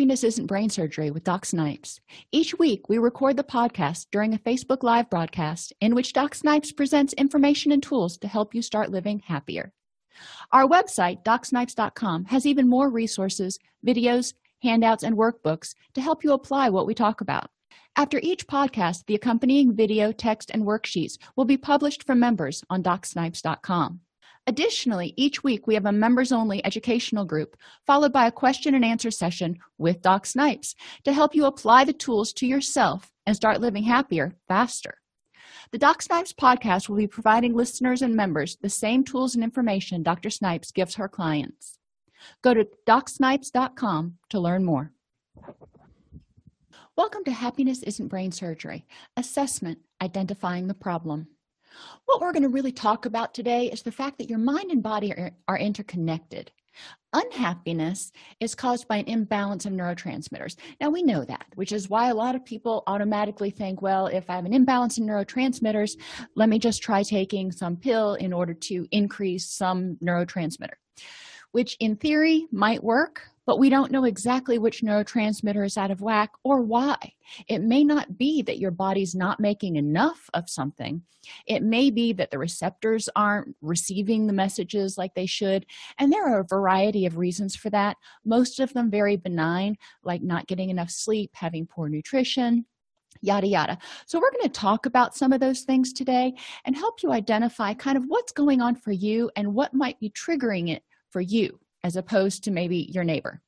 Happiness Isn't Brain Surgery with Doc Snipes. Each week, we record the podcast during a Facebook Live broadcast in which Doc Snipes presents information and tools to help you start living happier. Our website, DocSnipes.com, has even more resources, videos, handouts, and workbooks to help you apply what we talk about. After each podcast, the accompanying video, text, and worksheets will be published for members on DocSnipes.com. Additionally, each week we have a members-only educational group followed by a question and answer session with Doc Snipes to help you apply the tools to yourself and start living happier faster. The Doc Snipes podcast will be providing listeners and members the same tools and information Dr. Snipes gives her clients. Go to DocSnipes.com to learn more. Welcome to Happiness Isn't Brain Surgery, Assessment, Identifying the Problem. What we're going to really talk about today is the fact that your mind and body are interconnected. Unhappiness is caused by an imbalance of neurotransmitters. Now, we know that, which is why a lot of people automatically think, well, if I have an imbalance in neurotransmitters, let me just try taking some pill in order to increase some neurotransmitter, which in theory might work, but we don't know exactly which neurotransmitter is out of whack or why. It may not be that your body's not making enough of something. It may be that the receptors aren't receiving the messages like they should, and there are a variety of reasons for that, most of them very benign, like not getting enough sleep, having poor nutrition, yada, yada. So we're going to talk about some of those things today and help you identify kind of what's going on for you and what might be triggering it for you, as opposed to maybe your neighbor.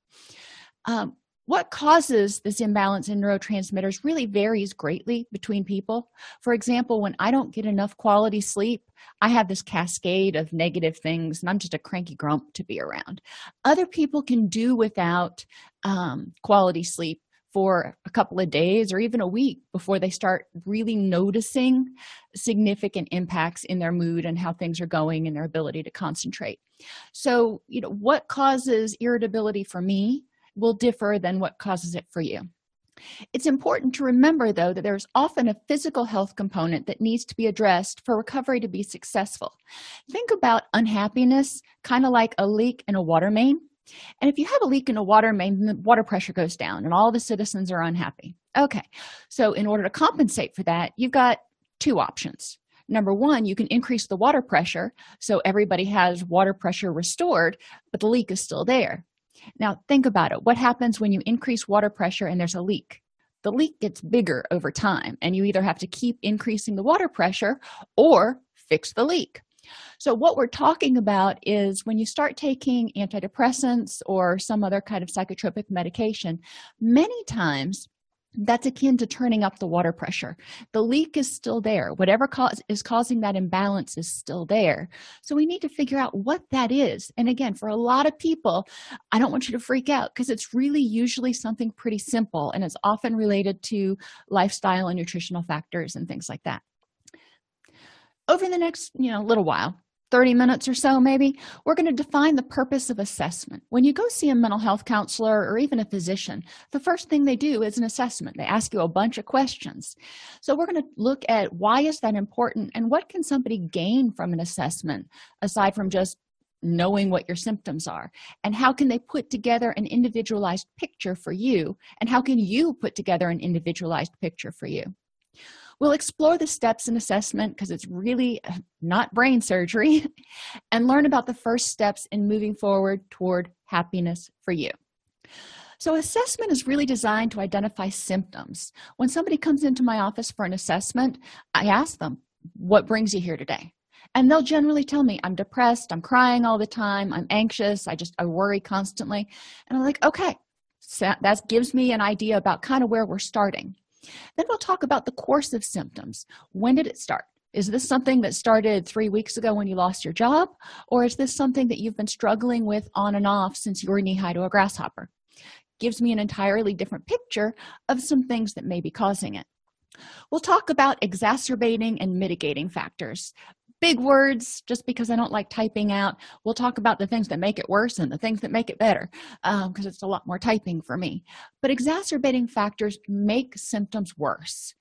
What causes this imbalance in neurotransmitters really varies greatly between people. For example, when I don't get enough quality sleep, I have this cascade of negative things, and I'm just a cranky grump to be around. Other people can do without quality sleep for a couple of days or even a week before they start really noticing significant impacts in their mood and how things are going and their ability to concentrate. So, what causes irritability for me will differ than what causes it for you. It's important to remember, though, that there's often a physical health component that needs to be addressed for recovery to be successful. Think about unhappiness kind of like a leak in a water main. And if you have a leak in a water main, the water pressure goes down and all the citizens are unhappy. Okay, so in order to compensate for that, you've got two options. Number one, you can increase the water pressure so everybody has water pressure restored, but the leak is still there. Now, think about it. What happens when you increase water pressure and there's a leak? The leak gets bigger over time, and you either have to keep increasing the water pressure or fix the leak. So what we're talking about is when you start taking antidepressants or some other kind of psychotropic medication, many times that's akin to turning up the water pressure. The leak is still there. Whatever is causing that imbalance is still there. So we need to figure out what that is. And again, for a lot of people, I don't want you to freak out because it's really usually something pretty simple, and it's often related to lifestyle and nutritional factors and things like that. Over the next, little while, 30 minutes or so maybe, we're going to define the purpose of assessment. When you go see a mental health counselor or even a physician, the first thing they do is an assessment. They ask you a bunch of questions. So we're going to look at why is that important and what can somebody gain from an assessment aside from just knowing what your symptoms are, and how can they put together an individualized picture for you, and how can you put together an individualized picture for you. We'll explore the steps in assessment because it's really not brain surgery, and learn about the first steps in moving forward toward happiness for you. So assessment is really designed to identify symptoms. When somebody comes into my office for an assessment, I ask them, what brings you here today? And they'll generally tell me, I'm depressed, I'm crying all the time, I'm anxious, I worry constantly. And I'm like, okay, so that gives me an idea about kind of where we're starting. Then we'll talk about the course of symptoms. When did it start? Is this something that started 3 weeks ago when you lost your job? Or is this something that you've been struggling with on and off since you were knee-high to a grasshopper? Gives me an entirely different picture of some things that may be causing it. We'll talk about exacerbating and mitigating factors. Big words, just because I don't like typing out. We'll talk about the things that make it worse and the things that make it better, because it's a lot more typing for me. But exacerbating factors make symptoms worse,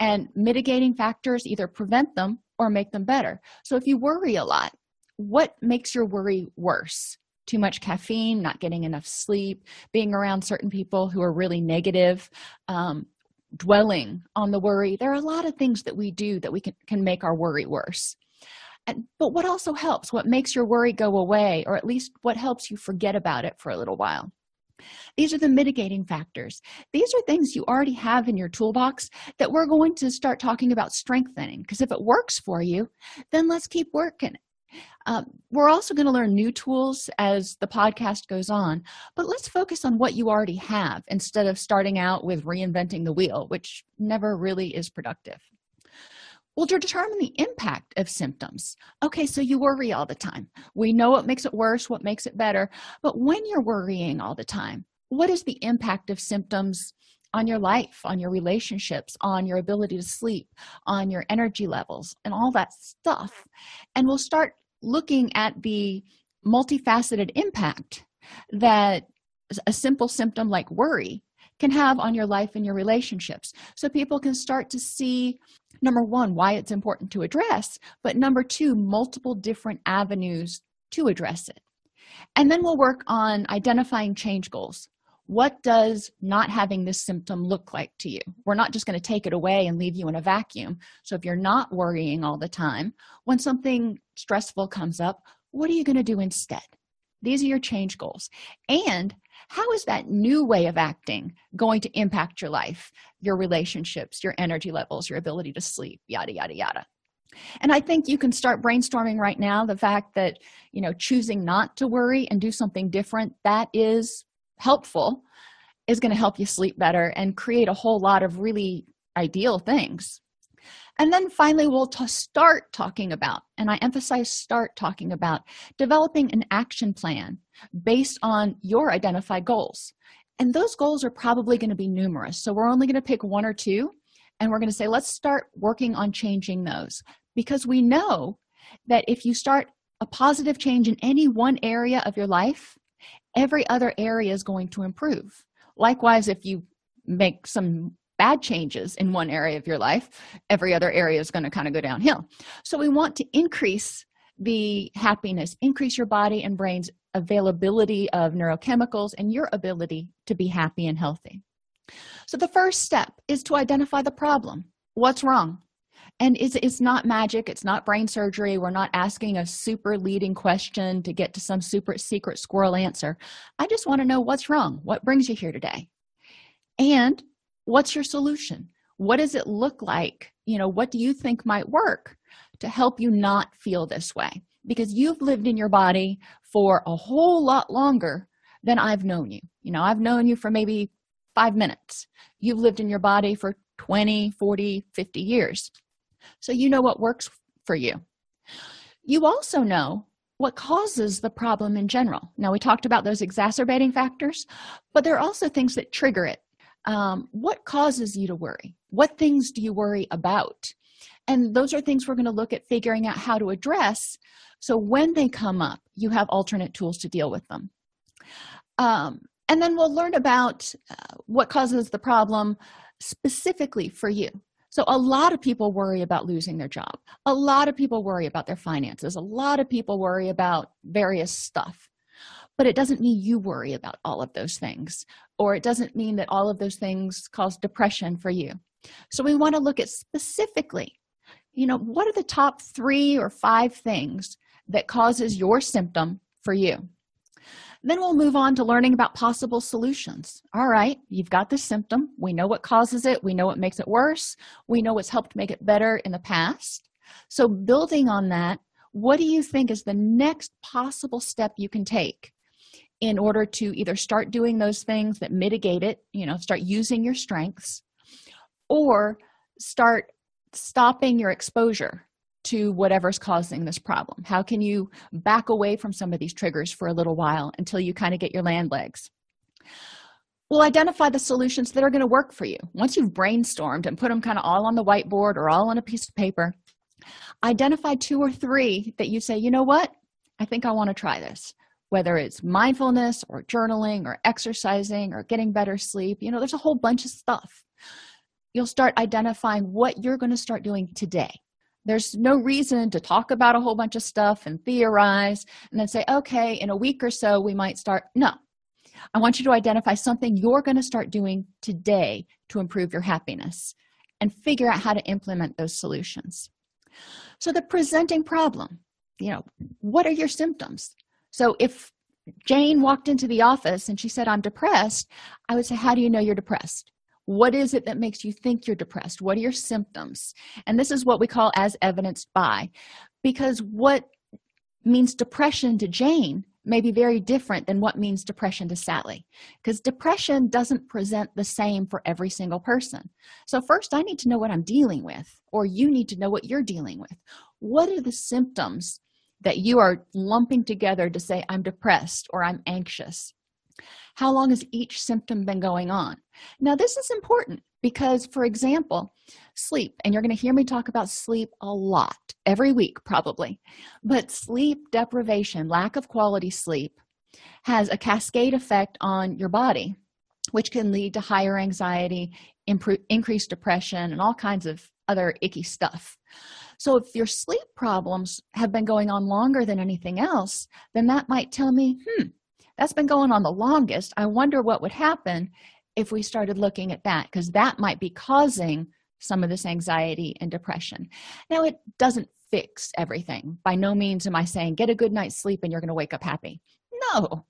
and mitigating factors either prevent them or make them better. So if you worry a lot, what makes your worry worse? too much caffeine, not getting enough sleep, being around certain people who are really negative, dwelling on the worry. There are a lot of things that we do that we can make our worry worse. But what also helps, what makes your worry go away, or at least what helps you forget about it for a little while? These are the mitigating factors. These are things you already have in your toolbox that we're going to start talking about strengthening, because if it works for you, then let's keep working. We're also going to learn new tools as the podcast goes on, but let's focus on what you already have instead of starting out with reinventing the wheel, which never really is productive. Well, to determine the impact of symptoms. Okay, so you worry all the time. We know what makes it worse, what makes it better. But when you're worrying all the time, what is the impact of symptoms on your life, on your relationships, on your ability to sleep, on your energy levels, and all that stuff? And we'll start looking at the multifaceted impact that a simple symptom like worry can have on your life and your relationships. So people can start to see, number one, why it's important to address, but number two, multiple different avenues to address it. And then we'll work on identifying change goals. What does not having this symptom look like to you? We're not just going to take it away and leave you in a vacuum. So if you're not worrying all the time, when something stressful comes up, what are you going to do instead? These are your change goals. And how is that new way of acting going to impact your life, your relationships, your energy levels, your ability to sleep, yada, yada, yada. And I think you can start brainstorming right now the fact that, you know, choosing not to worry and do something different that is helpful is going to help you sleep better and create a whole lot of really ideal things. And then finally, we'll start talking about, and I emphasize start talking about, developing an action plan based on your identified goals. And those goals are probably going to be numerous. So we're only going to pick one or two, and we're going to say, let's start working on changing those. Because we know that if you start a positive change in any one area of your life, every other area is going to improve. Likewise, if you make some bad changes in one area of your life, every other area is going to kind of go downhill. So we want to increase the happiness, increase your body and brain's availability of neurochemicals and your ability to be happy and healthy. So the first step is to identify the problem. What's wrong? And it's not magic. It's not brain surgery. We're not asking a super leading question to get to some super secret squirrel answer. I just want to know what's wrong. What brings you here today? And what's your solution? What does it look like? You know, what do you think might work to help you not feel this way? Because you've lived in your body for a whole lot longer than I've known you. You know, I've known you for maybe 5 minutes. You've lived in your body for 20, 40, 50 years. So you know what works for you. You also know what causes the problem in general. Now, we talked about those exacerbating factors, but there are also things that trigger it. What causes you to worry? What things do you worry about? And those are things we're going to look at figuring out how to address. So when they come up, you have alternate tools to deal with them. And then we'll learn about what causes the problem specifically for you. So a lot of people worry about losing their job. A lot of people worry about their finances. A lot of people worry about various stuff. But it doesn't mean you worry about all of those things, or it doesn't mean that all of those things cause depression for you. So we want to look at specifically, you know, what are the top 3 or 5 things that causes your symptom for you? Then we'll move on to learning about possible solutions. All right, you've got this symptom. We know what causes it. We know what makes it worse. We know what's helped make it better in the past. So building on that, what do you think is the next possible step you can take in order to either start doing those things that mitigate it, you know, start using your strengths, or start stopping your exposure to whatever's causing this problem? How can you back away from some of these triggers for a little while until you kind of get your land legs? We'll identify the solutions that are going to work for you. Once you've brainstormed and put them kind of all on the whiteboard or all on a piece of paper, identify 2 or 3 that you say, you know what, I think I want to try this. Whether it's mindfulness or journaling or exercising or getting better sleep, you know, there's a whole bunch of stuff. You'll start identifying what you're going to start doing today. There's no reason to talk about a whole bunch of stuff and theorize and then say, okay, in a week or so, we might start. No, I want you to identify something you're going to start doing today to improve your happiness and figure out how to implement those solutions. So the presenting problem, you know, what are your symptoms? So if Jane walked into the office and she said, I'm depressed, I would say, how do you know you're depressed? What is it that makes you think you're depressed? What are your symptoms? And this is what we call as evidenced by, because what means depression to Jane may be very different than what means depression to Sally, because depression doesn't present the same for every single person. So first, I need to know what I'm dealing with, or you need to know what you're dealing with. What are the symptoms that you are lumping together to say, I'm depressed or I'm anxious? How long has each symptom been going on? Now, this is important because, for example, sleep, and you're going to hear me talk about sleep a lot, every week probably, but sleep deprivation, lack of quality sleep, has a cascade effect on your body, which can lead to higher anxiety, increased depression, and all kinds of other icky stuff. So if your sleep problems have been going on longer than anything else, then that might tell me, that's been going on the longest. I wonder what would happen if we started looking at that, because that might be causing some of this anxiety and depression. Now, it doesn't fix everything. By no means am I saying get a good night's sleep and you're going to wake up happy. No.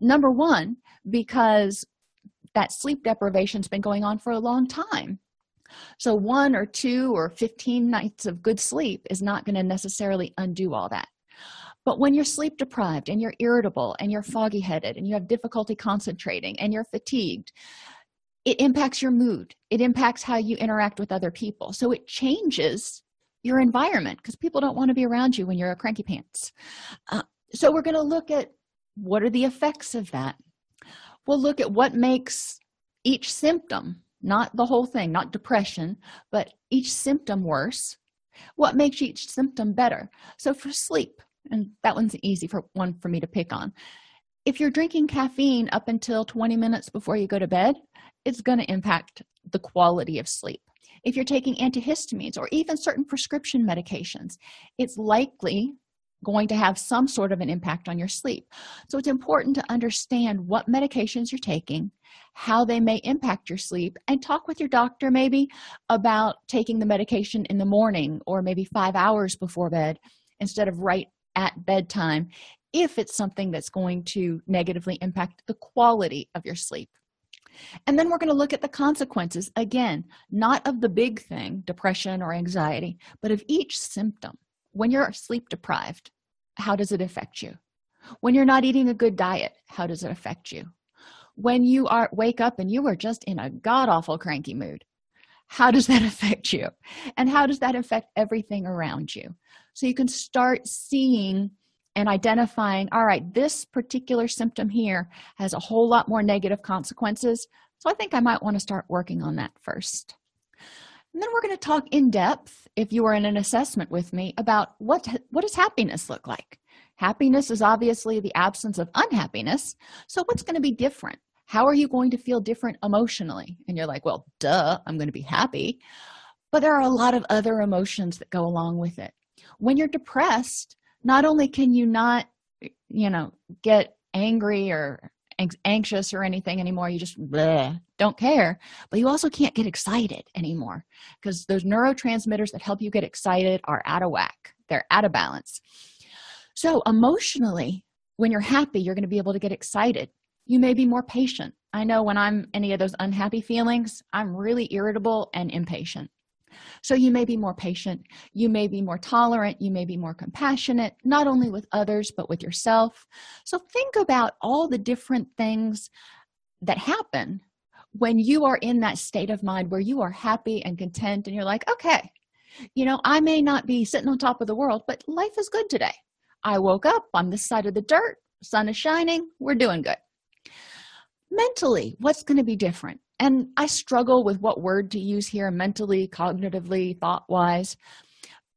Number one, because that sleep deprivation has been going on for a long time. So one or two or 15 nights of good sleep is not going to necessarily undo all that. But when you're sleep deprived and you're irritable and you're foggy headed and you have difficulty concentrating and you're fatigued, it impacts your mood. It impacts how you interact with other people. So it changes your environment because people don't want to be around you when you're a cranky pants. So we're going to look at what are the effects of that. We'll look at what makes each symptom, not the whole thing, not depression, but each symptom worse. What makes each symptom better? So for sleep, and that one's easy for one for me to pick on. If you're drinking caffeine up until 20 minutes before you go to bed, it's going to impact the quality of sleep. If you're taking antihistamines or even certain prescription medications, it's likely going to have some sort of an impact on your sleep. So it's important to understand what medications you're taking, how they may impact your sleep, and talk with your doctor maybe about taking the medication in the morning or maybe 5 hours before bed instead of right at bedtime if it's something that's going to negatively impact the quality of your sleep. And then we're going to look at the consequences, again, not of the big thing, depression or anxiety, but of each symptom. When you're sleep deprived, how does it affect you? When you're not eating a good diet, how does it affect you? When you wake up and you are just in a god-awful cranky mood, how does that affect you? And how does that affect everything around you? So you can start seeing and identifying, all right, this particular symptom here has a whole lot more negative consequences. So I think I might want to start working on that first. And then we're going to talk in depth, if you are in an assessment with me, about what does happiness look like? Happiness is obviously the absence of unhappiness. So what's going to be different? How are you going to feel different emotionally? And you're like, well, duh, I'm going to be happy. But there are a lot of other emotions that go along with it. When you're depressed, not only can you not, get angry or anxious or anything anymore, you just don't care, but you also can't get excited anymore because those neurotransmitters that help you get excited are out of whack. They're out of balance. So emotionally, when you're happy, you're going to be able to get excited. You may be more patient. I know when I'm any of those unhappy feelings, I'm really irritable and impatient. So you may be more patient. You may be more tolerant. You may be more compassionate, not only with others, but with yourself. So think about all the different things that happen when you are in that state of mind where you are happy and content and you're like, okay, I may not be sitting on top of the world, but life is good today. I woke up on this side of the dirt. Sun is shining. We're doing good. Mentally, what's going to be different? And I struggle with what word to use here, mentally, cognitively, thought-wise.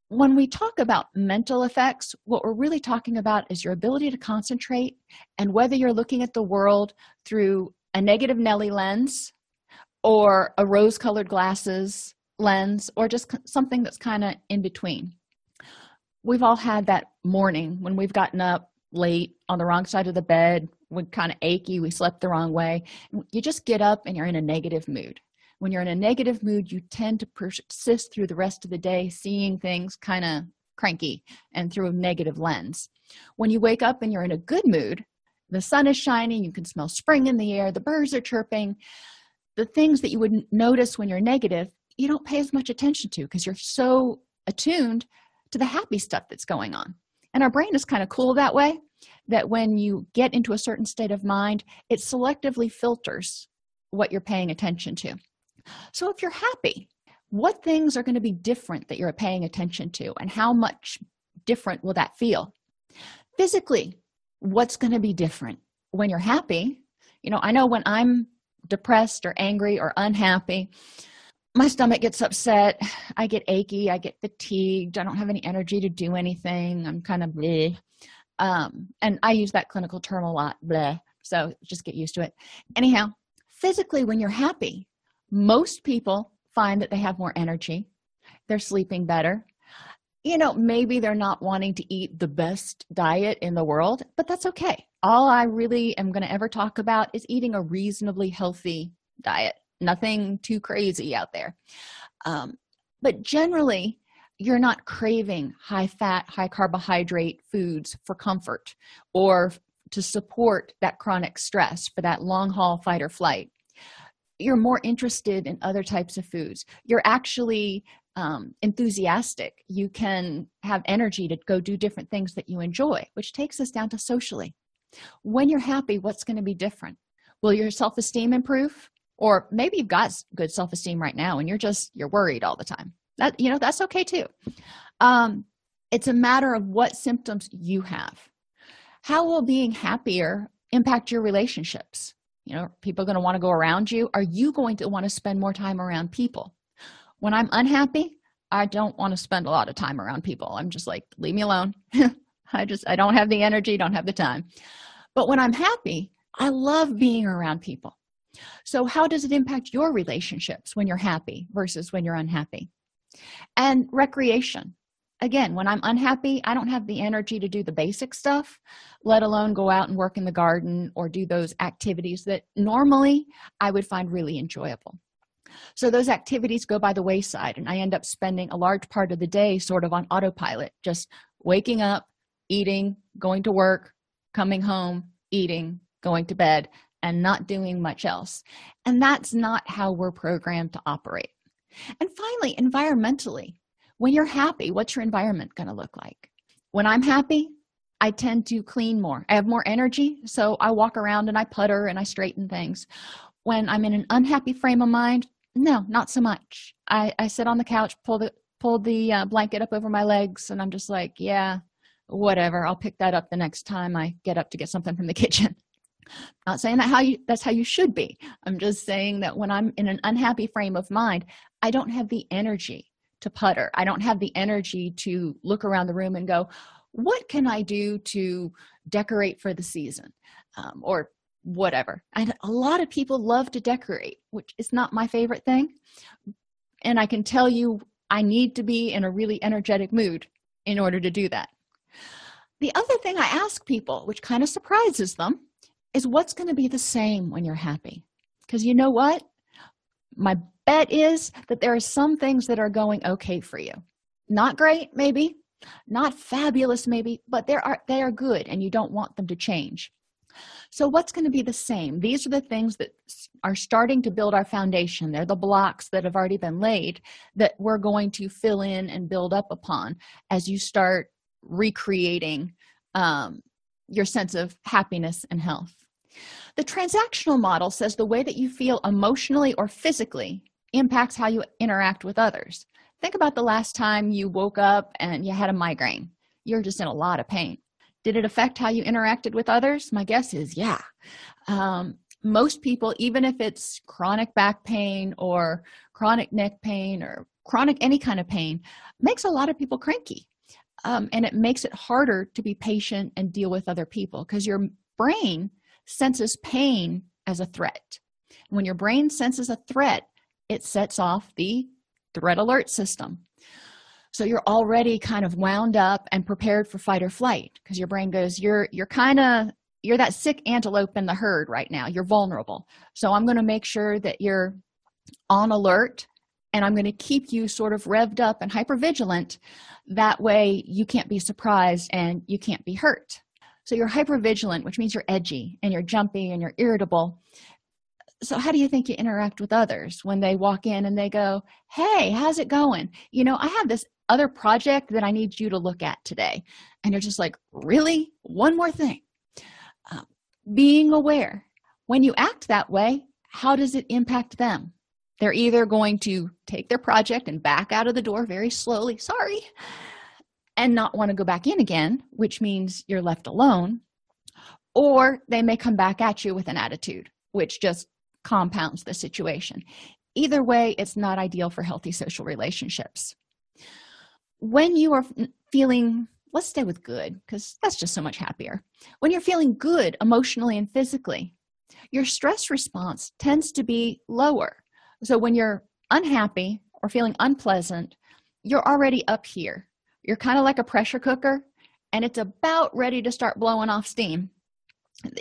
When we talk about mental effects, what we're really talking about is your ability to concentrate and whether you're looking at the world through a negative Nelly lens or a rose-colored glasses lens, or just something that's kind of in between. We've all had that morning when we've gotten up late on the wrong side of the bed, we're kind of achy, we slept the wrong way. You just get up and you're in a negative mood. When you're in a negative mood, you tend to persist through the rest of the day, seeing things kind of cranky and through a negative lens. When you wake up and you're in a good mood, the sun is shining, you can smell spring in the air, the birds are chirping. The things that you wouldn't notice when you're negative, you don't pay as much attention to because you're so attuned to the happy stuff that's going on. And our brain is kind of cool that way, that when you get into a certain state of mind, it selectively filters what you're paying attention to. So if you're happy, what things are going to be different that you're paying attention to, and how much different will that feel? Physically, what's going to be different when you're happy? You know, I know when I'm depressed or angry or unhappy, my stomach gets upset, I get achy, I get fatigued, I don't have any energy to do anything, I'm kind of bleh. And I use that clinical term a lot, bleh, so just get used to it. Anyhow, physically, when you're happy, most people find that they have more energy, they're sleeping better. You know, maybe they're not wanting to eat the best diet in the world, but that's okay. All I really am going to ever talk about is eating a reasonably healthy diet. Nothing too crazy out there. But generally, you're not craving high-fat, high-carbohydrate foods for comfort or to support that chronic stress for that long-haul fight or flight. You're more interested in other types of foods. You're actually enthusiastic. You can have energy to go do different things that you enjoy, which takes us down to socially. When you're happy, what's going to be different? Will your self-esteem improve? Or maybe you've got good self-esteem right now and you're worried all the time. That, you know, that's okay too. It's a matter of what symptoms you have. How will being happier impact your relationships? You know, people are going to want to go around you. Are you going to want to spend more time around people? When I'm unhappy, I don't want to spend a lot of time around people. I'm just like, leave me alone. I don't have the energy, don't have the time. But when I'm happy, I love being around people. So how does it impact your relationships when you're happy versus when you're unhappy? And recreation. Again, when I'm unhappy, I don't have the energy to do the basic stuff, let alone go out and work in the garden or do those activities that normally I would find really enjoyable. So those activities go by the wayside, and I end up spending a large part of the day sort of on autopilot, just waking up, eating, going to work, coming home, eating, going to bed, and not doing much else. And that's not how we're programmed to operate. And finally, environmentally, when you're happy, what's your environment going to look like? When I'm happy, I tend to clean more. I have more energy, so I walk around and I putter and I straighten things. When I'm in an unhappy frame of mind, no, not so much. I sit on the couch, pull the blanket up over my legs, and I'm just like, yeah, whatever. I'll pick that up the next time I get up to get something from the kitchen. Not saying that that's how you should be. I'm just saying that when I'm in an unhappy frame of mind, I don't have the energy to putter. I don't have the energy to look around the room and go, what can I do to decorate for the season? Or whatever. And a lot of people love to decorate, which is not my favorite thing. And I can tell you, I need to be in a really energetic mood in order to do that. The other thing I ask people, which kind of surprises them, is what's going to be the same when you're happy? Because you know what? My bet is that there are some things that are going okay for you. Not great, maybe. Not fabulous, maybe. But they are good, and you don't want them to change. So what's going to be the same? These are the things that are starting to build our foundation. They're the blocks that have already been laid that we're going to fill in and build up upon as you start recreating your sense of happiness and health. The transactional model says the way that you feel emotionally or physically impacts how you interact with others. Think about the last time you woke up and you had a migraine. You're just in a lot of pain. Did it affect how you interacted with others? My guess is yeah. Most people, even if it's chronic back pain or chronic neck pain or chronic any kind of pain, makes a lot of people cranky. And it makes it harder to be patient and deal with other people because your brain senses pain as a threat. When your brain senses a threat, it sets off the the red alert system. So you're already kind of wound up and prepared for fight or flight, because your brain goes, you're that sick antelope in the herd right now. You're vulnerable. So I'm going to make sure that you're on alert, and I'm going to keep you sort of revved up and hypervigilant. That way you can't be surprised and you can't be hurt. So you're hypervigilant, which means you're edgy and you're jumpy and you're irritable. So how do you think you interact with others when they walk in and they go, hey, how's it going? You know, I have this other project that I need you to look at today. And you're just like, really? One more thing. Being aware. When you act that way, how does it impact them? They're either going to take their project and back out of the door very slowly, sorry, and not want to go back in again, which means you're left alone, or they may come back at you with an attitude, which just compounds the situation. Either way, it's not ideal for healthy social relationships. When you are feeling, let's stay with good, because that's just so much happier. When you're feeling good emotionally and physically, your stress response tends to be lower. So when you're unhappy or feeling unpleasant, you're already up here. You're kind of like a pressure cooker, and it's about ready to start blowing off steam.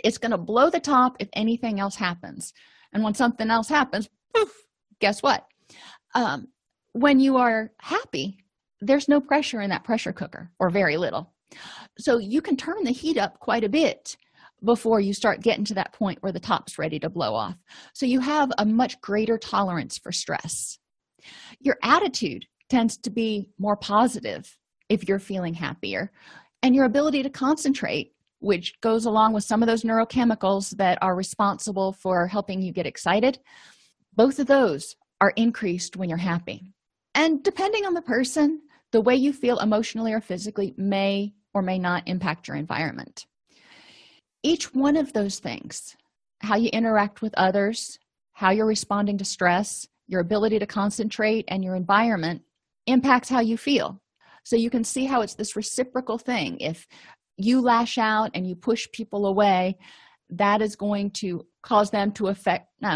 It's going to blow the top if anything else happens. And when something else happens, poof, guess what? When you are happy, there's no pressure in that pressure cooker, or very little. So you can turn the heat up quite a bit before you start getting to that point where the top's ready to blow off. So you have a much greater tolerance for stress. Your attitude tends to be more positive if you're feeling happier, and your ability to concentrate, which goes along with some of those neurochemicals that are responsible for helping you get excited, both of those are increased when you're happy. And depending on the person, the way you feel emotionally or physically may or may not impact your environment. Each one of those things, how you interact with others, how you're responding to stress, your ability to concentrate, and your environment impacts how you feel. So you can see how it's this reciprocal thing. If you lash out and you push people away, that is going to cause them to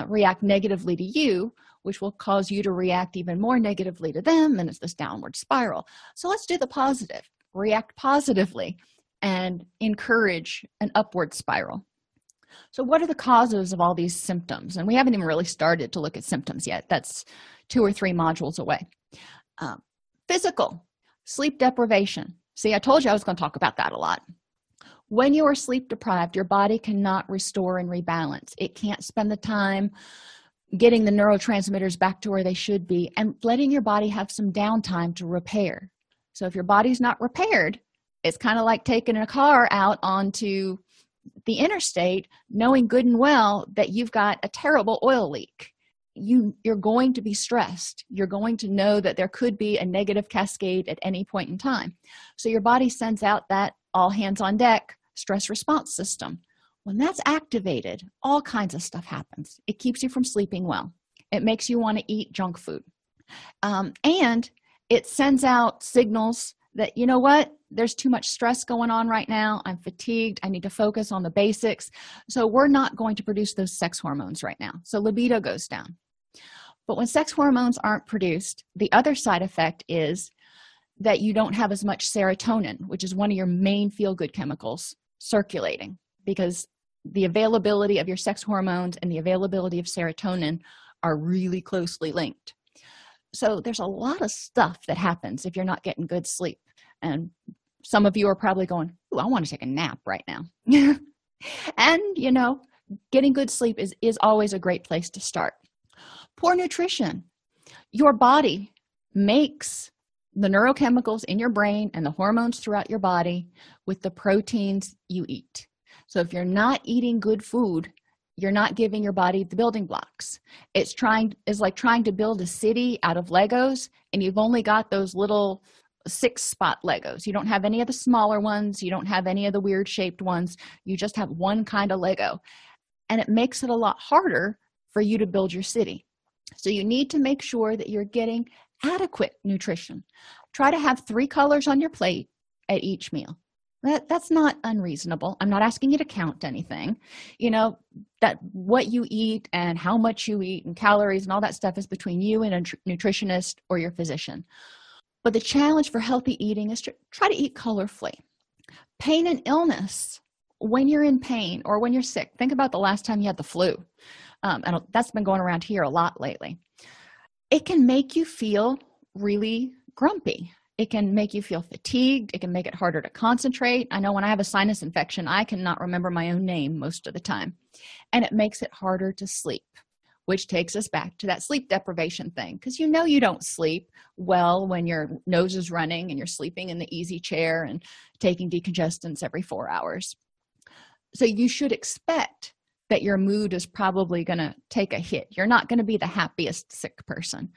react negatively to you, which will cause you to react even more negatively to them, and it's this downward spiral. So let's do the positive. React positively and encourage an upward spiral. So what are the causes of all these symptoms? And we haven't even really started to look at symptoms yet. That's 2 or 3 modules away. Physical, sleep deprivation. See, I told you I was going to talk about that a lot. When you are sleep deprived, your body cannot restore and rebalance. It can't spend the time getting the neurotransmitters back to where they should be and letting your body have some downtime to repair. So if your body's not repaired, it's kind of like taking a car out onto the interstate, knowing good and well that you've got a terrible oil leak. You're going to be stressed. You're going to know that there could be a negative cascade at any point in time. So your body sends out that all hands on deck stress response system. When that's activated, all kinds of stuff happens. It keeps you from sleeping well. It makes you want to eat junk food. And it sends out signals that, you know what, there's too much stress going on right now. I'm fatigued. I need to focus on the basics. So we're not going to produce those sex hormones right now. So libido goes down. But when sex hormones aren't produced, the other side effect is that you don't have as much serotonin, which is one of your main feel-good chemicals, circulating, because the availability of your sex hormones and the availability of serotonin are really closely linked. So there's a lot of stuff that happens if you're not getting good sleep. And some of you are probably going, ooh, I want to take a nap right now. And, you know, getting good sleep is always a great place to start. Poor nutrition. Your body makes the neurochemicals in your brain and the hormones throughout your body with the proteins you eat. So if you're not eating good food, you're not giving your body the building blocks. It's like trying to build a city out of Legos, and you've only got those little 6-spot Legos. You don't have any of the smaller ones. You don't have any of the weird shaped ones. You just have one kind of Lego, and it makes it a lot harder for you to build your city. So you need to make sure that you're getting adequate nutrition. Try to have 3 colors on your plate at each meal. That's not unreasonable. I'm not asking you to count anything. You know, that what you eat and how much you eat and calories and all that stuff is between you and a nutritionist or your physician. But the challenge for healthy eating is to try to eat colorfully. Pain and illness, when you're in pain or when you're sick, think about the last time you had the flu. And that's been going around here a lot lately. It can make you feel really grumpy. It can make you feel fatigued. It can make it harder to concentrate. I know when I have a sinus infection, I cannot remember my own name most of the time. And it makes it harder to sleep, which takes us back to that sleep deprivation thing. Because you know you don't sleep well when your nose is running and you're sleeping in the easy chair and taking decongestants every 4 hours. So you should expect that your mood is probably going to take a hit. You're not going to be the happiest sick person.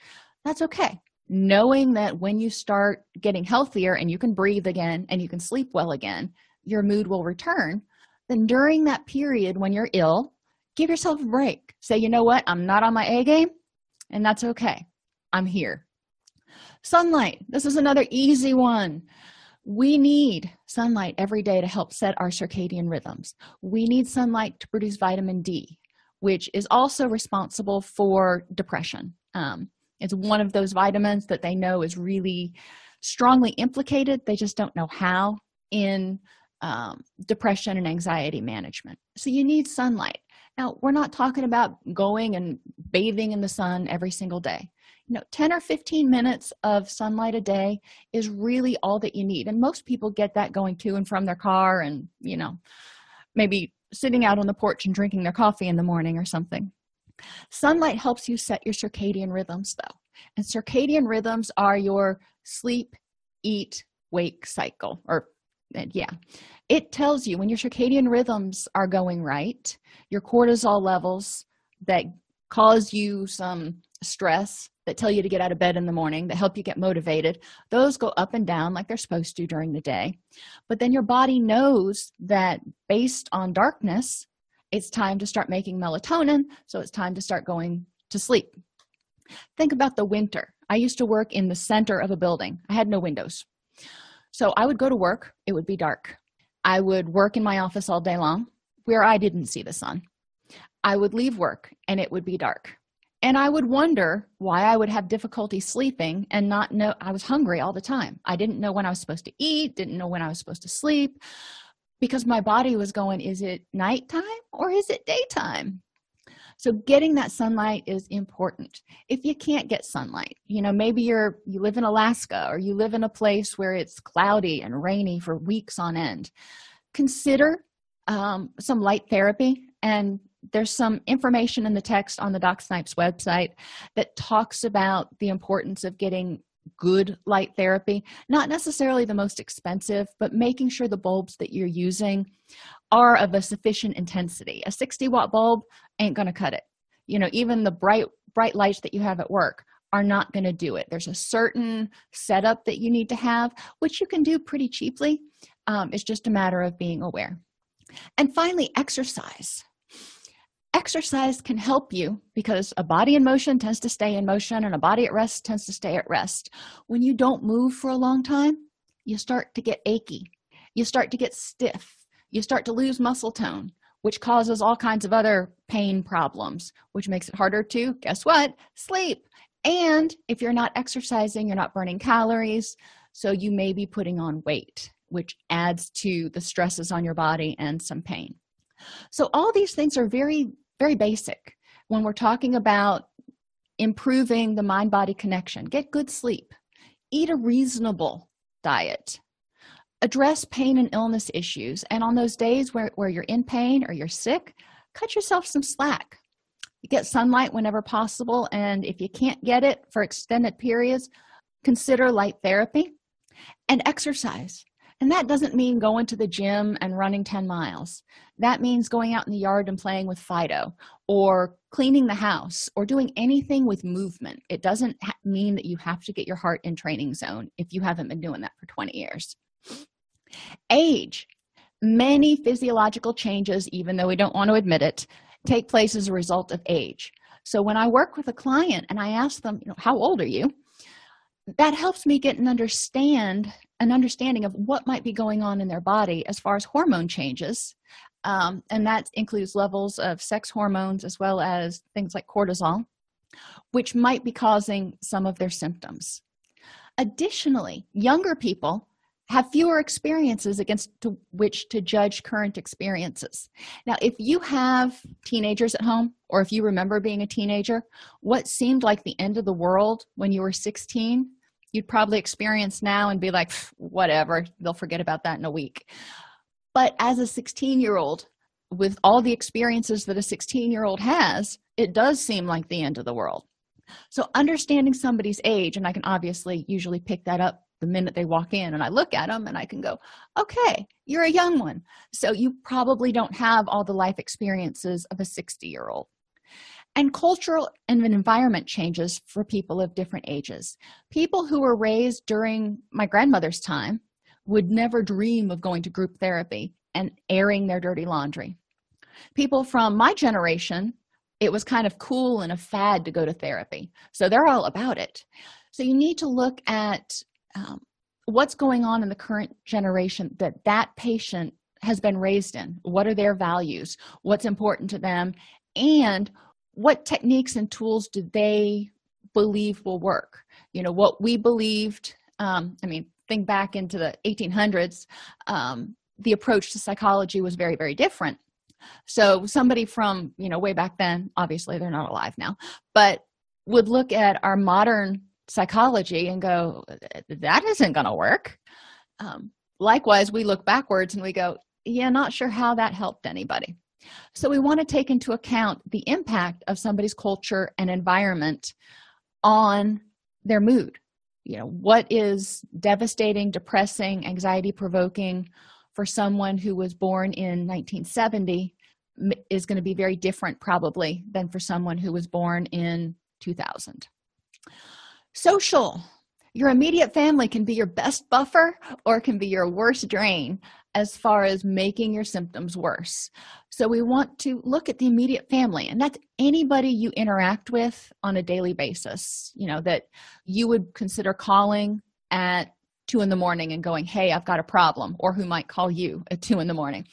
That's okay. Knowing that when you start getting healthier and you can breathe again and you can sleep well again, your mood will return. Then during that period when you're ill, give yourself a break. Say, you know what? I'm not on my A game, and that's okay. I'm here. Sunlight. This is another easy one. We need sunlight every day to help set our circadian rhythms. We need sunlight to produce vitamin D, which is also responsible for depression. It's one of those vitamins that they know is really strongly implicated. They just don't know how in depression and anxiety management. So you need sunlight. Now, we're not talking about going and bathing in the sun every single day. You know, 10 or 15 minutes of sunlight a day is really all that you need. And most people get that going to and from their car and, you know, maybe sitting out on the porch and drinking their coffee in the morning or something. Sunlight helps you set your circadian rhythms, though. And circadian rhythms are your sleep, eat, wake cycle. It tells you when your circadian rhythms are going right, your cortisol levels that cause you some stress, that tell you to get out of bed in the morning, that help you get motivated, those go up and down like they're supposed to during the day. But then your body knows that based on darkness, it's time to start making melatonin, so it's time to start going to sleep. Think about the winter. I used to work in the center of a building. I had no windows. So I would go to work. It would be dark. I would work in my office all day long where I didn't see the sun. I would leave work, and it would be dark. And I would wonder why I would have difficulty sleeping and not know. I was hungry all the time. I didn't know when I was supposed to eat, didn't know when I was supposed to sleep. Because my body was going, is it nighttime or is it daytime? So getting that sunlight is important. If you can't get sunlight, you know, maybe you live in Alaska or you live in a place where it's cloudy and rainy for weeks on end, consider some light therapy. And there's some information in the text on the Doc Snipes website that talks about the importance of getting good light therapy, not necessarily the most expensive, but making sure the bulbs that you're using are of a sufficient intensity. A 60-watt bulb ain't going to cut it. You know, even the bright lights that you have at work are not going to do it. There's a certain setup that you need to have, which you can do pretty cheaply. It's just a matter of being aware. And finally, exercise. Exercise can help you because a body in motion tends to stay in motion and a body at rest tends to stay at rest. When you don't move for a long time, you start to get achy. You start to get stiff. You start to lose muscle tone, which causes all kinds of other pain problems, which makes it harder to, guess what, sleep. And if you're not exercising, you're not burning calories, so you may be putting on weight, which adds to the stresses on your body and some pain. So all these things are very, very basic when we're talking about improving the mind-body connection. Get good sleep. Eat a reasonable diet. Address pain and illness issues. And on those days where you're in pain or you're sick, cut yourself some slack. Get sunlight whenever possible. And if you can't get it for extended periods, consider light therapy and exercise. And that doesn't mean going to the gym and running 10 miles. That means going out in the yard and playing with Fido or cleaning the house or doing anything with movement. It doesn't mean that you have to get your heart in training zone if you haven't been doing that for 20 years. Age. Many physiological changes, even though we don't want to admit it, take place as a result of age. So when I work with a client and I ask them, you know, how old are you? That helps me get and understand an understanding of what might be going on in their body as far as hormone changes. And that includes levels of sex hormones as well as things like cortisol, which might be causing some of their symptoms. Additionally, younger people have fewer experiences against which to judge current experiences. Now, if you have teenagers at home, or if you remember being a teenager, what seemed like the end of the world when you were 16, you'd probably experience now and be like, whatever, they'll forget about that in a week. But as a 16-year-old, with all the experiences that a 16-year-old has, it does seem like the end of the world. So understanding somebody's age, and I can obviously usually pick that up the minute they walk in and I look at them and I can go, okay, you're a young one. So you probably don't have all the life experiences of a 60-year-old. And cultural and environment changes for people of different ages. People who were raised during my grandmother's time would never dream of going to group therapy and airing their dirty laundry. People from my generation, it was kind of cool and a fad to go to therapy. So they're all about it. So you need to look at what's going on in the current generation that that patient has been raised in. What are their values? What's important to them? And what techniques and tools do they believe will work? You know, what we believed, think back into the 1800s, the approach to psychology was very, very different. So somebody from, way back then, obviously they're not alive now, but would look at our modern psychology and go, that isn't going to work. Likewise, we look backwards and we go, not sure how that helped anybody. So we want to take into account the impact of somebody's culture and environment on their mood. What is devastating, depressing, anxiety-provoking for someone who was born in 1970 is going to be very different probably than for someone who was born in 2000. Social. Your immediate family can be your best buffer or it can be your worst drain as far as making your symptoms worse. So we want to look at the immediate family, and that's anybody you interact with on a daily basis, that you would consider calling at 2 in the morning and going, hey, I've got a problem, or who might call you at 2 in the morning.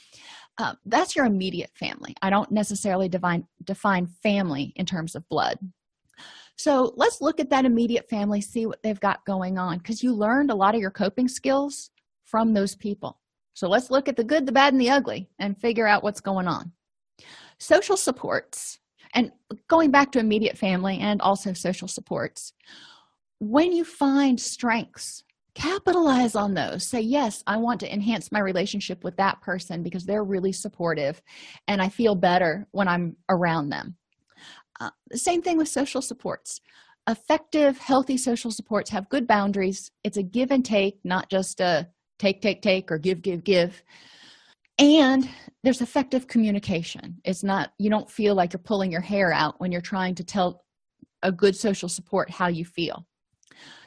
That's your immediate family. I don't necessarily define family in terms of blood. So let's look at that immediate family, see what they've got going on, because you learned a lot of your coping skills from those people. So let's look at the good, the bad, and the ugly and figure out what's going on. Social supports, and going back to immediate family and also social supports, when you find strengths, capitalize on those. Say, yes, I want to enhance my relationship with that person because they're really supportive and I feel better when I'm around them. The same thing with social supports. Effective, healthy social supports have good boundaries. It's a give and take, not just a take, or give. And there's effective communication. It's not, you don't feel like you're pulling your hair out when you're trying to tell a good social support how you feel.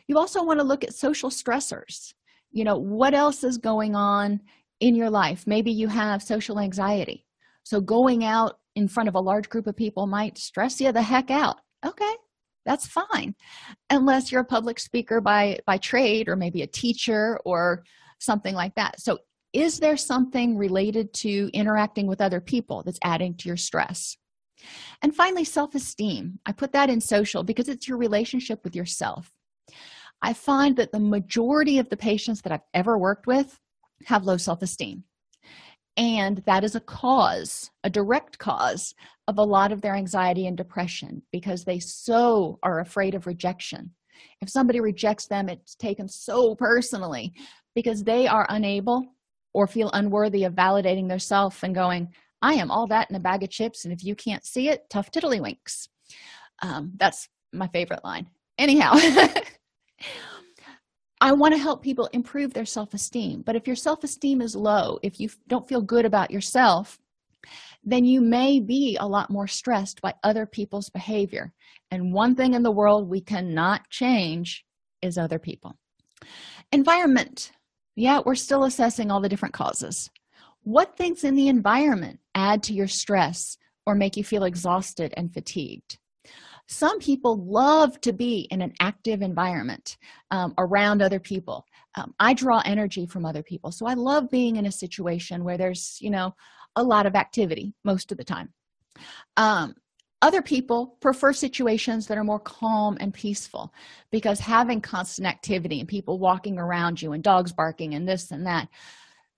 You also want to look at social stressors. What else is going on in your life? Maybe you have social anxiety. So going out in front of a large group of people might stress you the heck out. Okay, that's fine. Unless you're a public speaker by trade, or maybe a teacher or something like that. So is there something related to interacting with other people that's adding to your stress? And finally, self-esteem. I put that in social because it's your relationship with yourself. I find that the majority of the patients that I've ever worked with have low self-esteem. And that is a direct cause of a lot of their anxiety and depression, because they so are afraid of rejection. If somebody rejects them, it's taken so personally because they are unable or feel unworthy of validating their self and going, I am all that in a bag of chips, and if you can't see it, tough tiddlywinks. That's my favorite line. Anyhow, I want to help people improve their self-esteem, but if your self-esteem is low, if you don't feel good about yourself, then you may be a lot more stressed by other people's behavior. And one thing in the world we cannot change is other people. Environment. Yeah, we're still assessing all the different causes. What things in the environment add to your stress or make you feel exhausted and fatigued? Some people love to be in an active environment around other people. I draw energy from other people. So I love being in a situation where there's, you know, a lot of activity most of the time. Other people prefer situations that are more calm and peaceful, because having constant activity and people walking around you and dogs barking and this and that,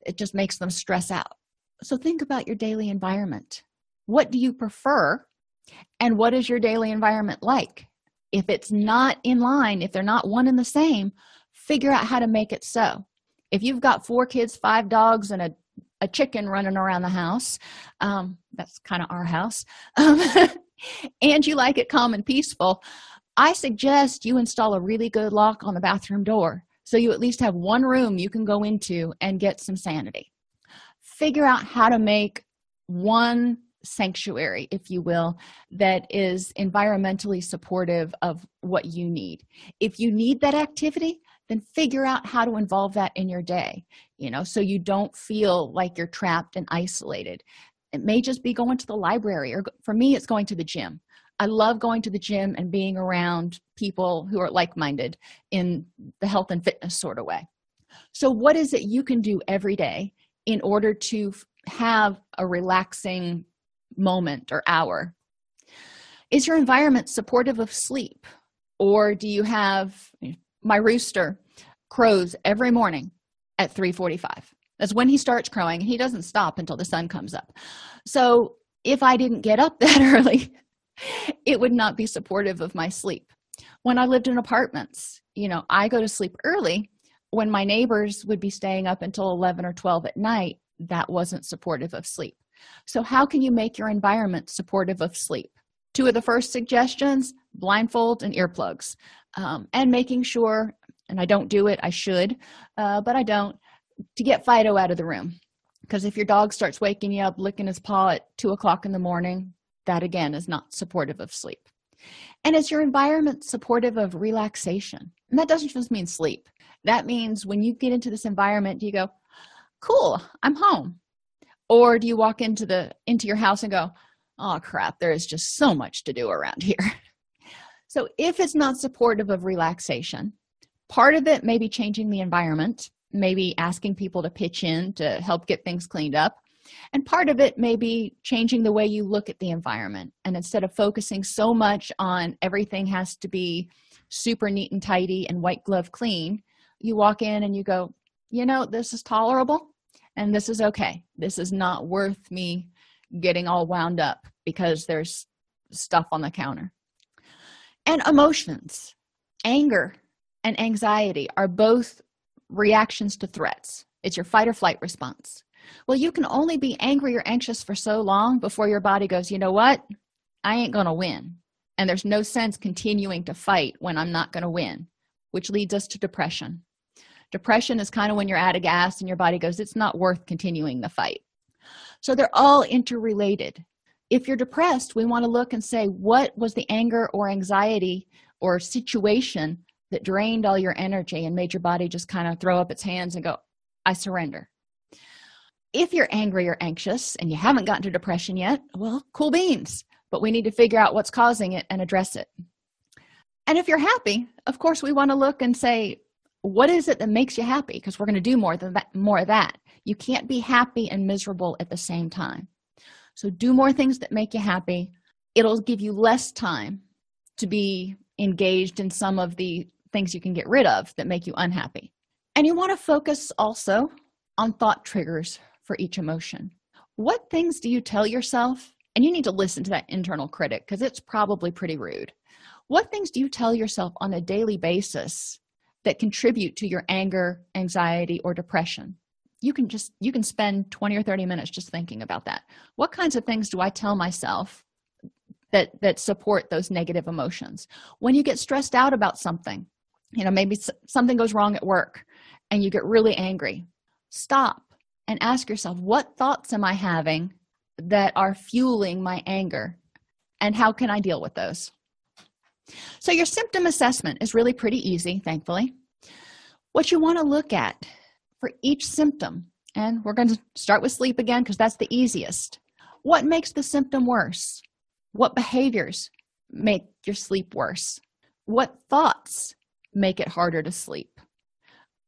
it just makes them stress out. So think about your daily environment. What do you prefer? And what is your daily environment like? If it's not in line, if they're not one and the same, figure out how to make it so. If you've got 4 kids, 5 dogs, and a chicken running around the house, that's kind of our house, and you like it calm and peaceful, I suggest you install a really good lock on the bathroom door so you at least have one room you can go into and get some sanity. Figure out how to make one sanctuary, if you will, that is environmentally supportive of what you need. If you need that activity, then figure out how to involve that in your day, you know, so you don't feel like you're trapped and isolated. It may just be going to the library, or for me, it's going to the gym. I love going to the gym and being around people who are like-minded in the health and fitness sort of way. So what is it you can do every day in order to have a relaxing moment or hour? Is your environment supportive of sleep? Or do you have, my rooster crows every morning at 3:45? That's when he starts crowing, and he doesn't stop until the sun comes up. So if I didn't get up that early, it would not be supportive of my sleep. When I lived in apartments, you know, I go to sleep early. When my neighbors would be staying up until 11 or 12 at night, that wasn't supportive of sleep. So how can you make your environment supportive of sleep? 2 of the first suggestions, blindfold and earplugs, and making sure, and I don't do it, I should, but I don't, to get Fido out of the room. Because if your dog starts waking you up, licking his paw at 2:00 in the morning, that again is not supportive of sleep. And is your environment supportive of relaxation? And that doesn't just mean sleep. That means when you get into this environment, do you go, cool, I'm home? Or do you walk into your house and go, oh crap, there is just so much to do around here? So if it's not supportive of relaxation, part of it may be changing the environment, maybe asking people to pitch in to help get things cleaned up. And part of it may be changing the way you look at the environment. And instead of focusing so much on everything has to be super neat and tidy and white glove clean, you walk in and you go, you know, this is tolerable. And this is okay. This is not worth me getting all wound up because there's stuff on the counter. And emotions, anger and anxiety are both reactions to threats. It's your fight or flight response. Well, you can only be angry or anxious for so long before your body goes, you know what? I ain't going to win. And there's no sense continuing to fight when I'm not going to win, which leads us to depression. Depression is kind of when you're out of gas and your body goes, it's not worth continuing the fight. So they're all interrelated. If you're depressed, we want to look and say, what was the anger or anxiety or situation that drained all your energy and made your body just kind of throw up its hands and go, I surrender? If you're angry or anxious and you haven't gotten to depression yet, well, cool beans. But we need to figure out what's causing it and address it. And if you're happy, of course, we want to look and say, what is it that makes you happy? Because we're going to do more of that. You can't be happy and miserable at the same time. So do more things that make you happy. It'll give you less time to be engaged in some of the things you can get rid of that make you unhappy. And you want to focus also on thought triggers for each emotion. What things do you tell yourself? And you need to listen to that internal critic because it's probably pretty rude. What things do you tell yourself on a daily basis that contribute to your anger, anxiety, or depression? You can spend 20 or 30 minutes just thinking about that. What kinds of things do I tell myself that support those negative emotions? When you get stressed out about something, you know, maybe something goes wrong at work and you get really angry, stop and ask yourself, what thoughts am I having that are fueling my anger, and how can I deal with those? So your symptom assessment is really pretty easy, thankfully. What you want to look at for each symptom, and we're going to start with sleep again because that's the easiest. What makes the symptom worse? What behaviors make your sleep worse? What thoughts make it harder to sleep?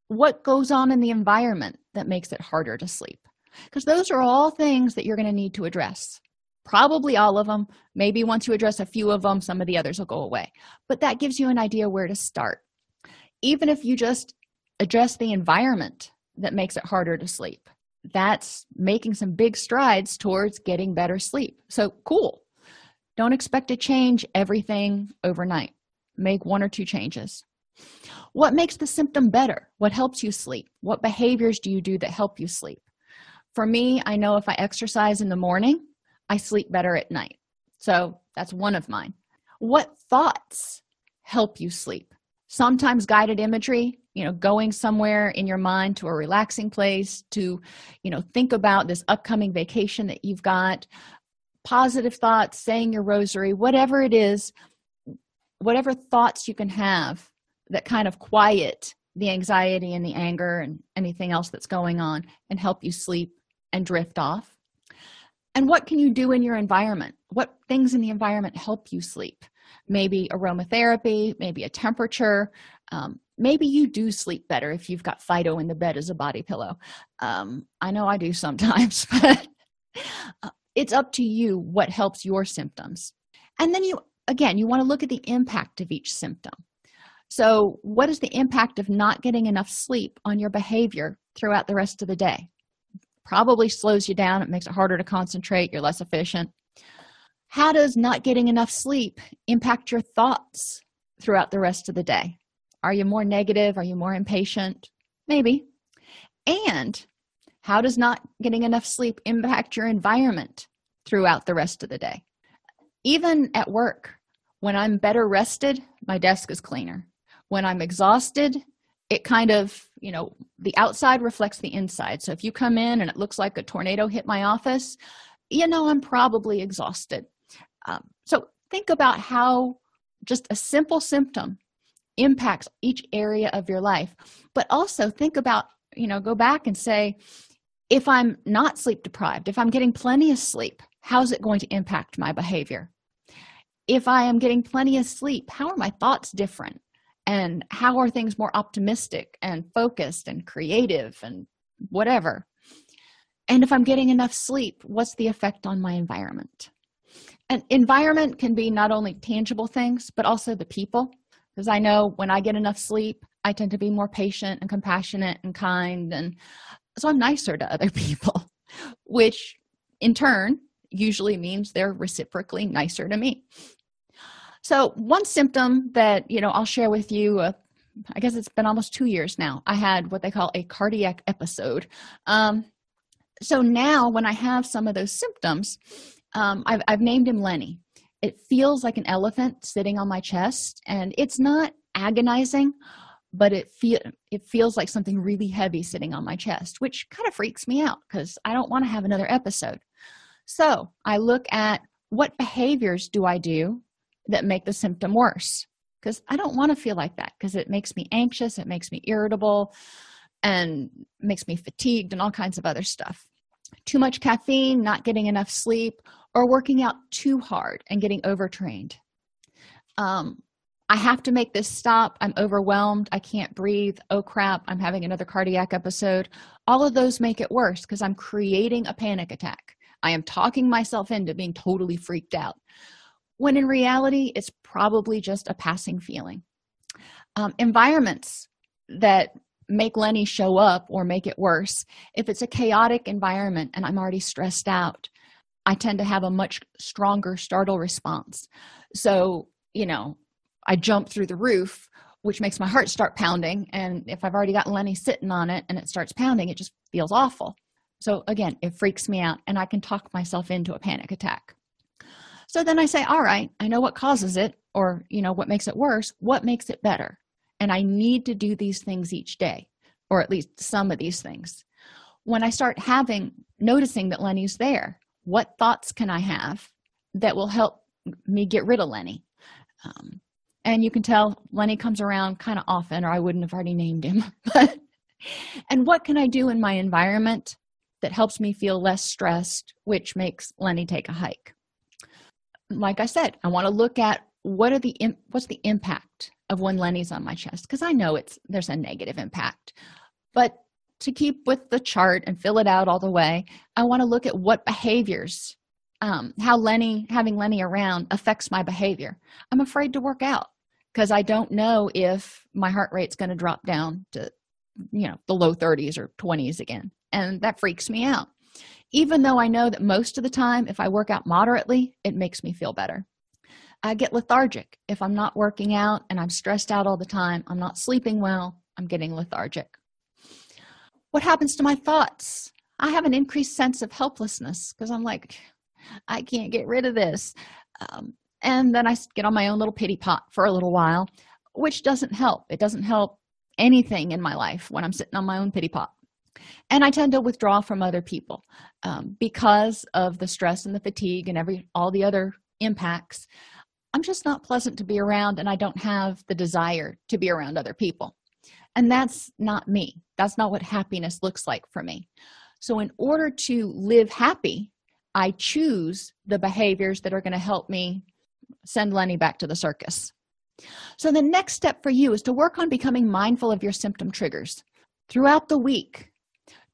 What goes on in the environment that makes it harder to sleep? Because those are all things that you're going to need to address. Probably all of them. Maybe once you address a few of them, some of the others will go away. But that gives you an idea where to start. Even if you just address the environment that makes it harder to sleep, that's making some big strides towards getting better sleep. So cool. Don't expect to change everything overnight. Make one or two changes. What makes the symptom better? What helps you sleep? What behaviors do you do that help you sleep? For me, I know if I exercise in the morning, I sleep better at night. So that's one of mine. What thoughts help you sleep? Sometimes guided imagery, going somewhere in your mind to a relaxing place to, think about this upcoming vacation that you've got, positive thoughts, saying your rosary, whatever it is, whatever thoughts you can have that kind of quiet the anxiety and the anger and anything else that's going on and help you sleep and drift off. And what can you do in your environment? What things in the environment help you sleep? Maybe aromatherapy, maybe a temperature. Maybe you do sleep better if you've got Fido in the bed as a body pillow. I know I do sometimes, but it's up to you what helps your symptoms. And then you want to look at the impact of each symptom. So what is the impact of not getting enough sleep on your behavior throughout the rest of the day? Probably slows you down. It makes it harder to concentrate. You're less efficient. How does not getting enough sleep impact your thoughts throughout the rest of the day? Are you more negative? Are you more impatient? Maybe. And how does not getting enough sleep impact your environment throughout the rest of the day? Even at work, when I'm better rested, my desk is cleaner. When I'm exhausted, it kind of, the outside reflects the inside. So if you come in and it looks like a tornado hit my office, I'm probably exhausted. So think about how just a simple symptom impacts each area of your life. But also think about, go back and say, if I'm not sleep deprived, if I'm getting plenty of sleep, how's it going to impact my behavior? If I am getting plenty of sleep, how are my thoughts different? And how are things more optimistic and focused and creative and whatever? And if I'm getting enough sleep, what's the effect on my environment? And environment can be not only tangible things, but also the people. Because I know when I get enough sleep, I tend to be more patient and compassionate and kind. And so I'm nicer to other people, which in turn usually means they're reciprocally nicer to me. So one symptom that, I'll share with you, I guess it's been almost 2 years now, I had what they call a cardiac episode. So now when I have some of those symptoms, I've named him Lenny. It feels like an elephant sitting on my chest, and it's not agonizing, but it feels like something really heavy sitting on my chest, which kind of freaks me out because I don't want to have another episode. So I look at what behaviors do I do that make the symptom worse, because I don't want to feel like that, because it makes me anxious, it makes me irritable, and makes me fatigued and all kinds of other stuff. Too much caffeine, not getting enough sleep, or working out too hard and getting overtrained. I have to make this stop. I'm overwhelmed. I can't breathe. Oh, crap. I'm having another cardiac episode. All of those make it worse because I'm creating a panic attack. I am talking myself into being totally freaked out, when in reality, it's probably just a passing feeling. Environments that make Lenny show up or make it worse. If it's a chaotic environment and I'm already stressed out, I tend to have a much stronger startle response. So, I jump through the roof, which makes my heart start pounding. And if I've already got Lenny sitting on it and it starts pounding, it just feels awful. So again, it freaks me out and I can talk myself into a panic attack. So then I say, all right, I know what causes it or, what makes it worse. What makes it better? And I need to do these things each day, or at least some of these things. When I start noticing that Lenny's there, what thoughts can I have that will help me get rid of Lenny? And you can tell Lenny comes around kind of often, or I wouldn't have already named him. And what can I do in my environment that helps me feel less stressed, which makes Lenny take a hike? Like I said, I want to look at what's the impact of when Lenny's on my chest? Because I know there's a negative impact, but to keep with the chart and fill it out all the way, I want to look at what behaviors, how having Lenny around affects my behavior. I'm afraid to work out because I don't know if my heart rate's going to drop down to, the low 30s or 20s again. And that freaks me out. Even though I know that most of the time, if I work out moderately, it makes me feel better. I get lethargic. If I'm not working out and I'm stressed out all the time, I'm not sleeping well, I'm getting lethargic. What happens to my thoughts? I have an increased sense of helplessness because I'm like, I can't get rid of this. And then I get on my own little pity pot for a little while, which doesn't help. It doesn't help anything in my life when I'm sitting on my own pity pot. And I tend to withdraw from other people because of the stress and the fatigue and all the other impacts. I'm just not pleasant to be around, and I don't have the desire to be around other people. And that's not me. That's not what happiness looks like for me. So in order to live happy, I choose the behaviors that are going to help me send Lenny back to the circus. So the next step for you is to work on becoming mindful of your symptom triggers. Throughout the week,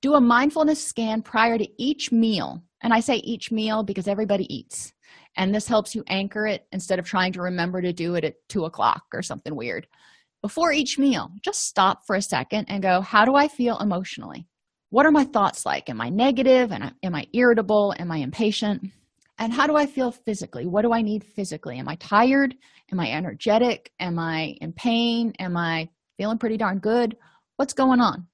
do a mindfulness scan prior to each meal. And I say each meal because everybody eats. And this helps you anchor it instead of trying to remember to do it at 2:00 or something weird. Before each meal, just stop for a second and go, how do I feel emotionally? What are my thoughts like? Am I negative? And am I irritable? Am I impatient? And how do I feel physically? What do I need physically? Am I tired? Am I energetic? Am I in pain? Am I feeling pretty darn good? What's going on?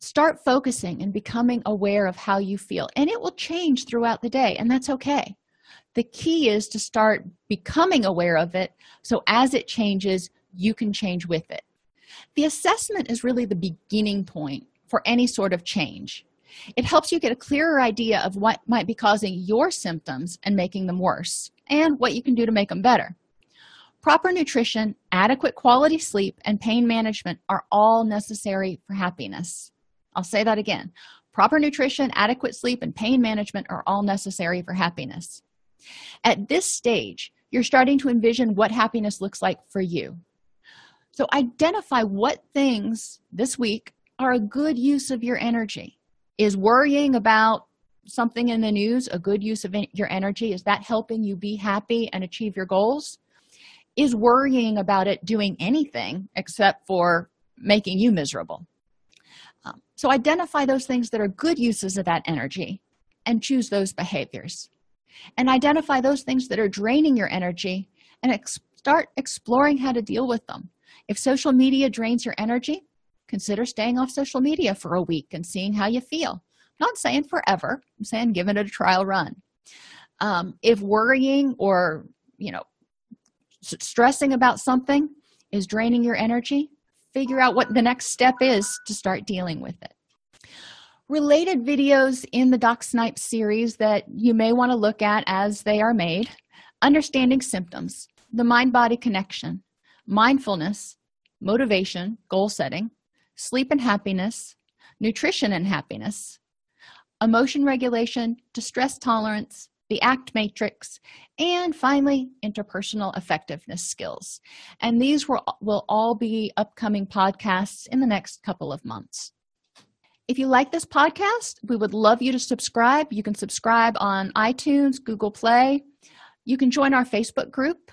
Start focusing and becoming aware of how you feel, and it will change throughout the day, and that's okay. The key is to start becoming aware of it, so as it changes, you can change with it. The assessment is really the beginning point for any sort of change. It helps you get a clearer idea of what might be causing your symptoms and making them worse, and what you can do to make them better. Proper nutrition, adequate quality sleep, and pain management are all necessary for happiness. I'll say that again. Proper nutrition, adequate sleep, and pain management are all necessary for happiness. At this stage, you're starting to envision what happiness looks like for you. So identify what things this week are a good use of your energy. Is worrying about something in the news a good use of your energy? Is that helping you be happy and achieve your goals? Is worrying about it doing anything except for making you miserable? So identify those things that are good uses of that energy and choose those behaviors. And identify those things that are draining your energy and start exploring how to deal with them. If social media drains your energy, consider staying off social media for a week and seeing how you feel. I'm not saying forever. I'm saying give it a trial run. If worrying or, stressing about something is draining your energy, figure out what the next step is to start dealing with it. Related videos in the Doc Snipes series that you may want to look at as they are made: Understanding Symptoms, The Mind-Body Connection, Mindfulness, Motivation, Goal Setting, Sleep and Happiness, Nutrition and Happiness, Emotion Regulation, Distress Tolerance, the ACT Matrix, and finally, Interpersonal Effectiveness Skills. And these will all be upcoming podcasts in the next couple of months. If you like this podcast, we would love you to subscribe. You can subscribe on iTunes, Google Play. You can join our Facebook group.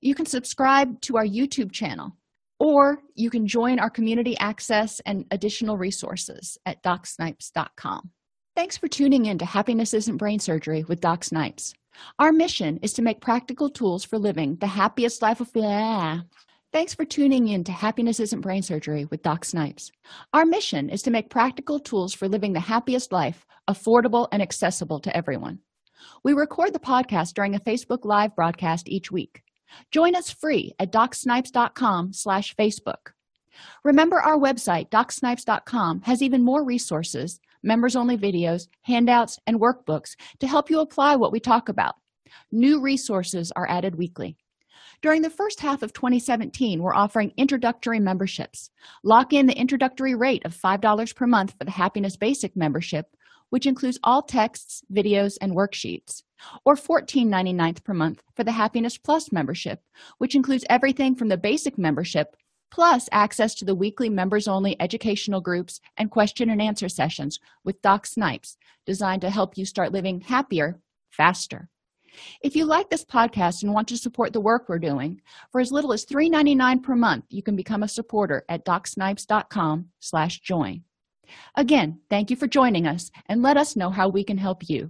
You can subscribe to our YouTube channel, or you can join our community access and additional resources at docsnipes.com. Thanks for tuning in to Happiness Isn't Brain Surgery with Doc Snipes. Our mission is to make practical tools for living the happiest life of... Thanks for tuning in to Happiness Isn't Brain Surgery with Doc Snipes. Our mission is to make practical tools for living the happiest life affordable and accessible to everyone. We record the podcast during a Facebook Live broadcast each week. Join us free at docsnipes.com/Facebook. Remember, our website, docsnipes.com, has even more resources, members-only videos, handouts, and workbooks to help you apply what we talk about. New resources are added weekly. During the first half of 2017, we're offering introductory memberships. Lock in the introductory rate of $5 per month for the Happiness Basic membership, which includes all texts, videos, and worksheets. or $14.99 per month for the Happiness Plus membership, which includes everything from the basic membership plus access to the weekly members-only educational groups and question and answer sessions with Doc Snipes, designed to help you start living happier, faster. If you like this podcast and want to support the work we're doing, for as little as $3.99 per month, you can become a supporter at docsnipes.com/join. Again, thank you for joining us, and let us know how we can help you.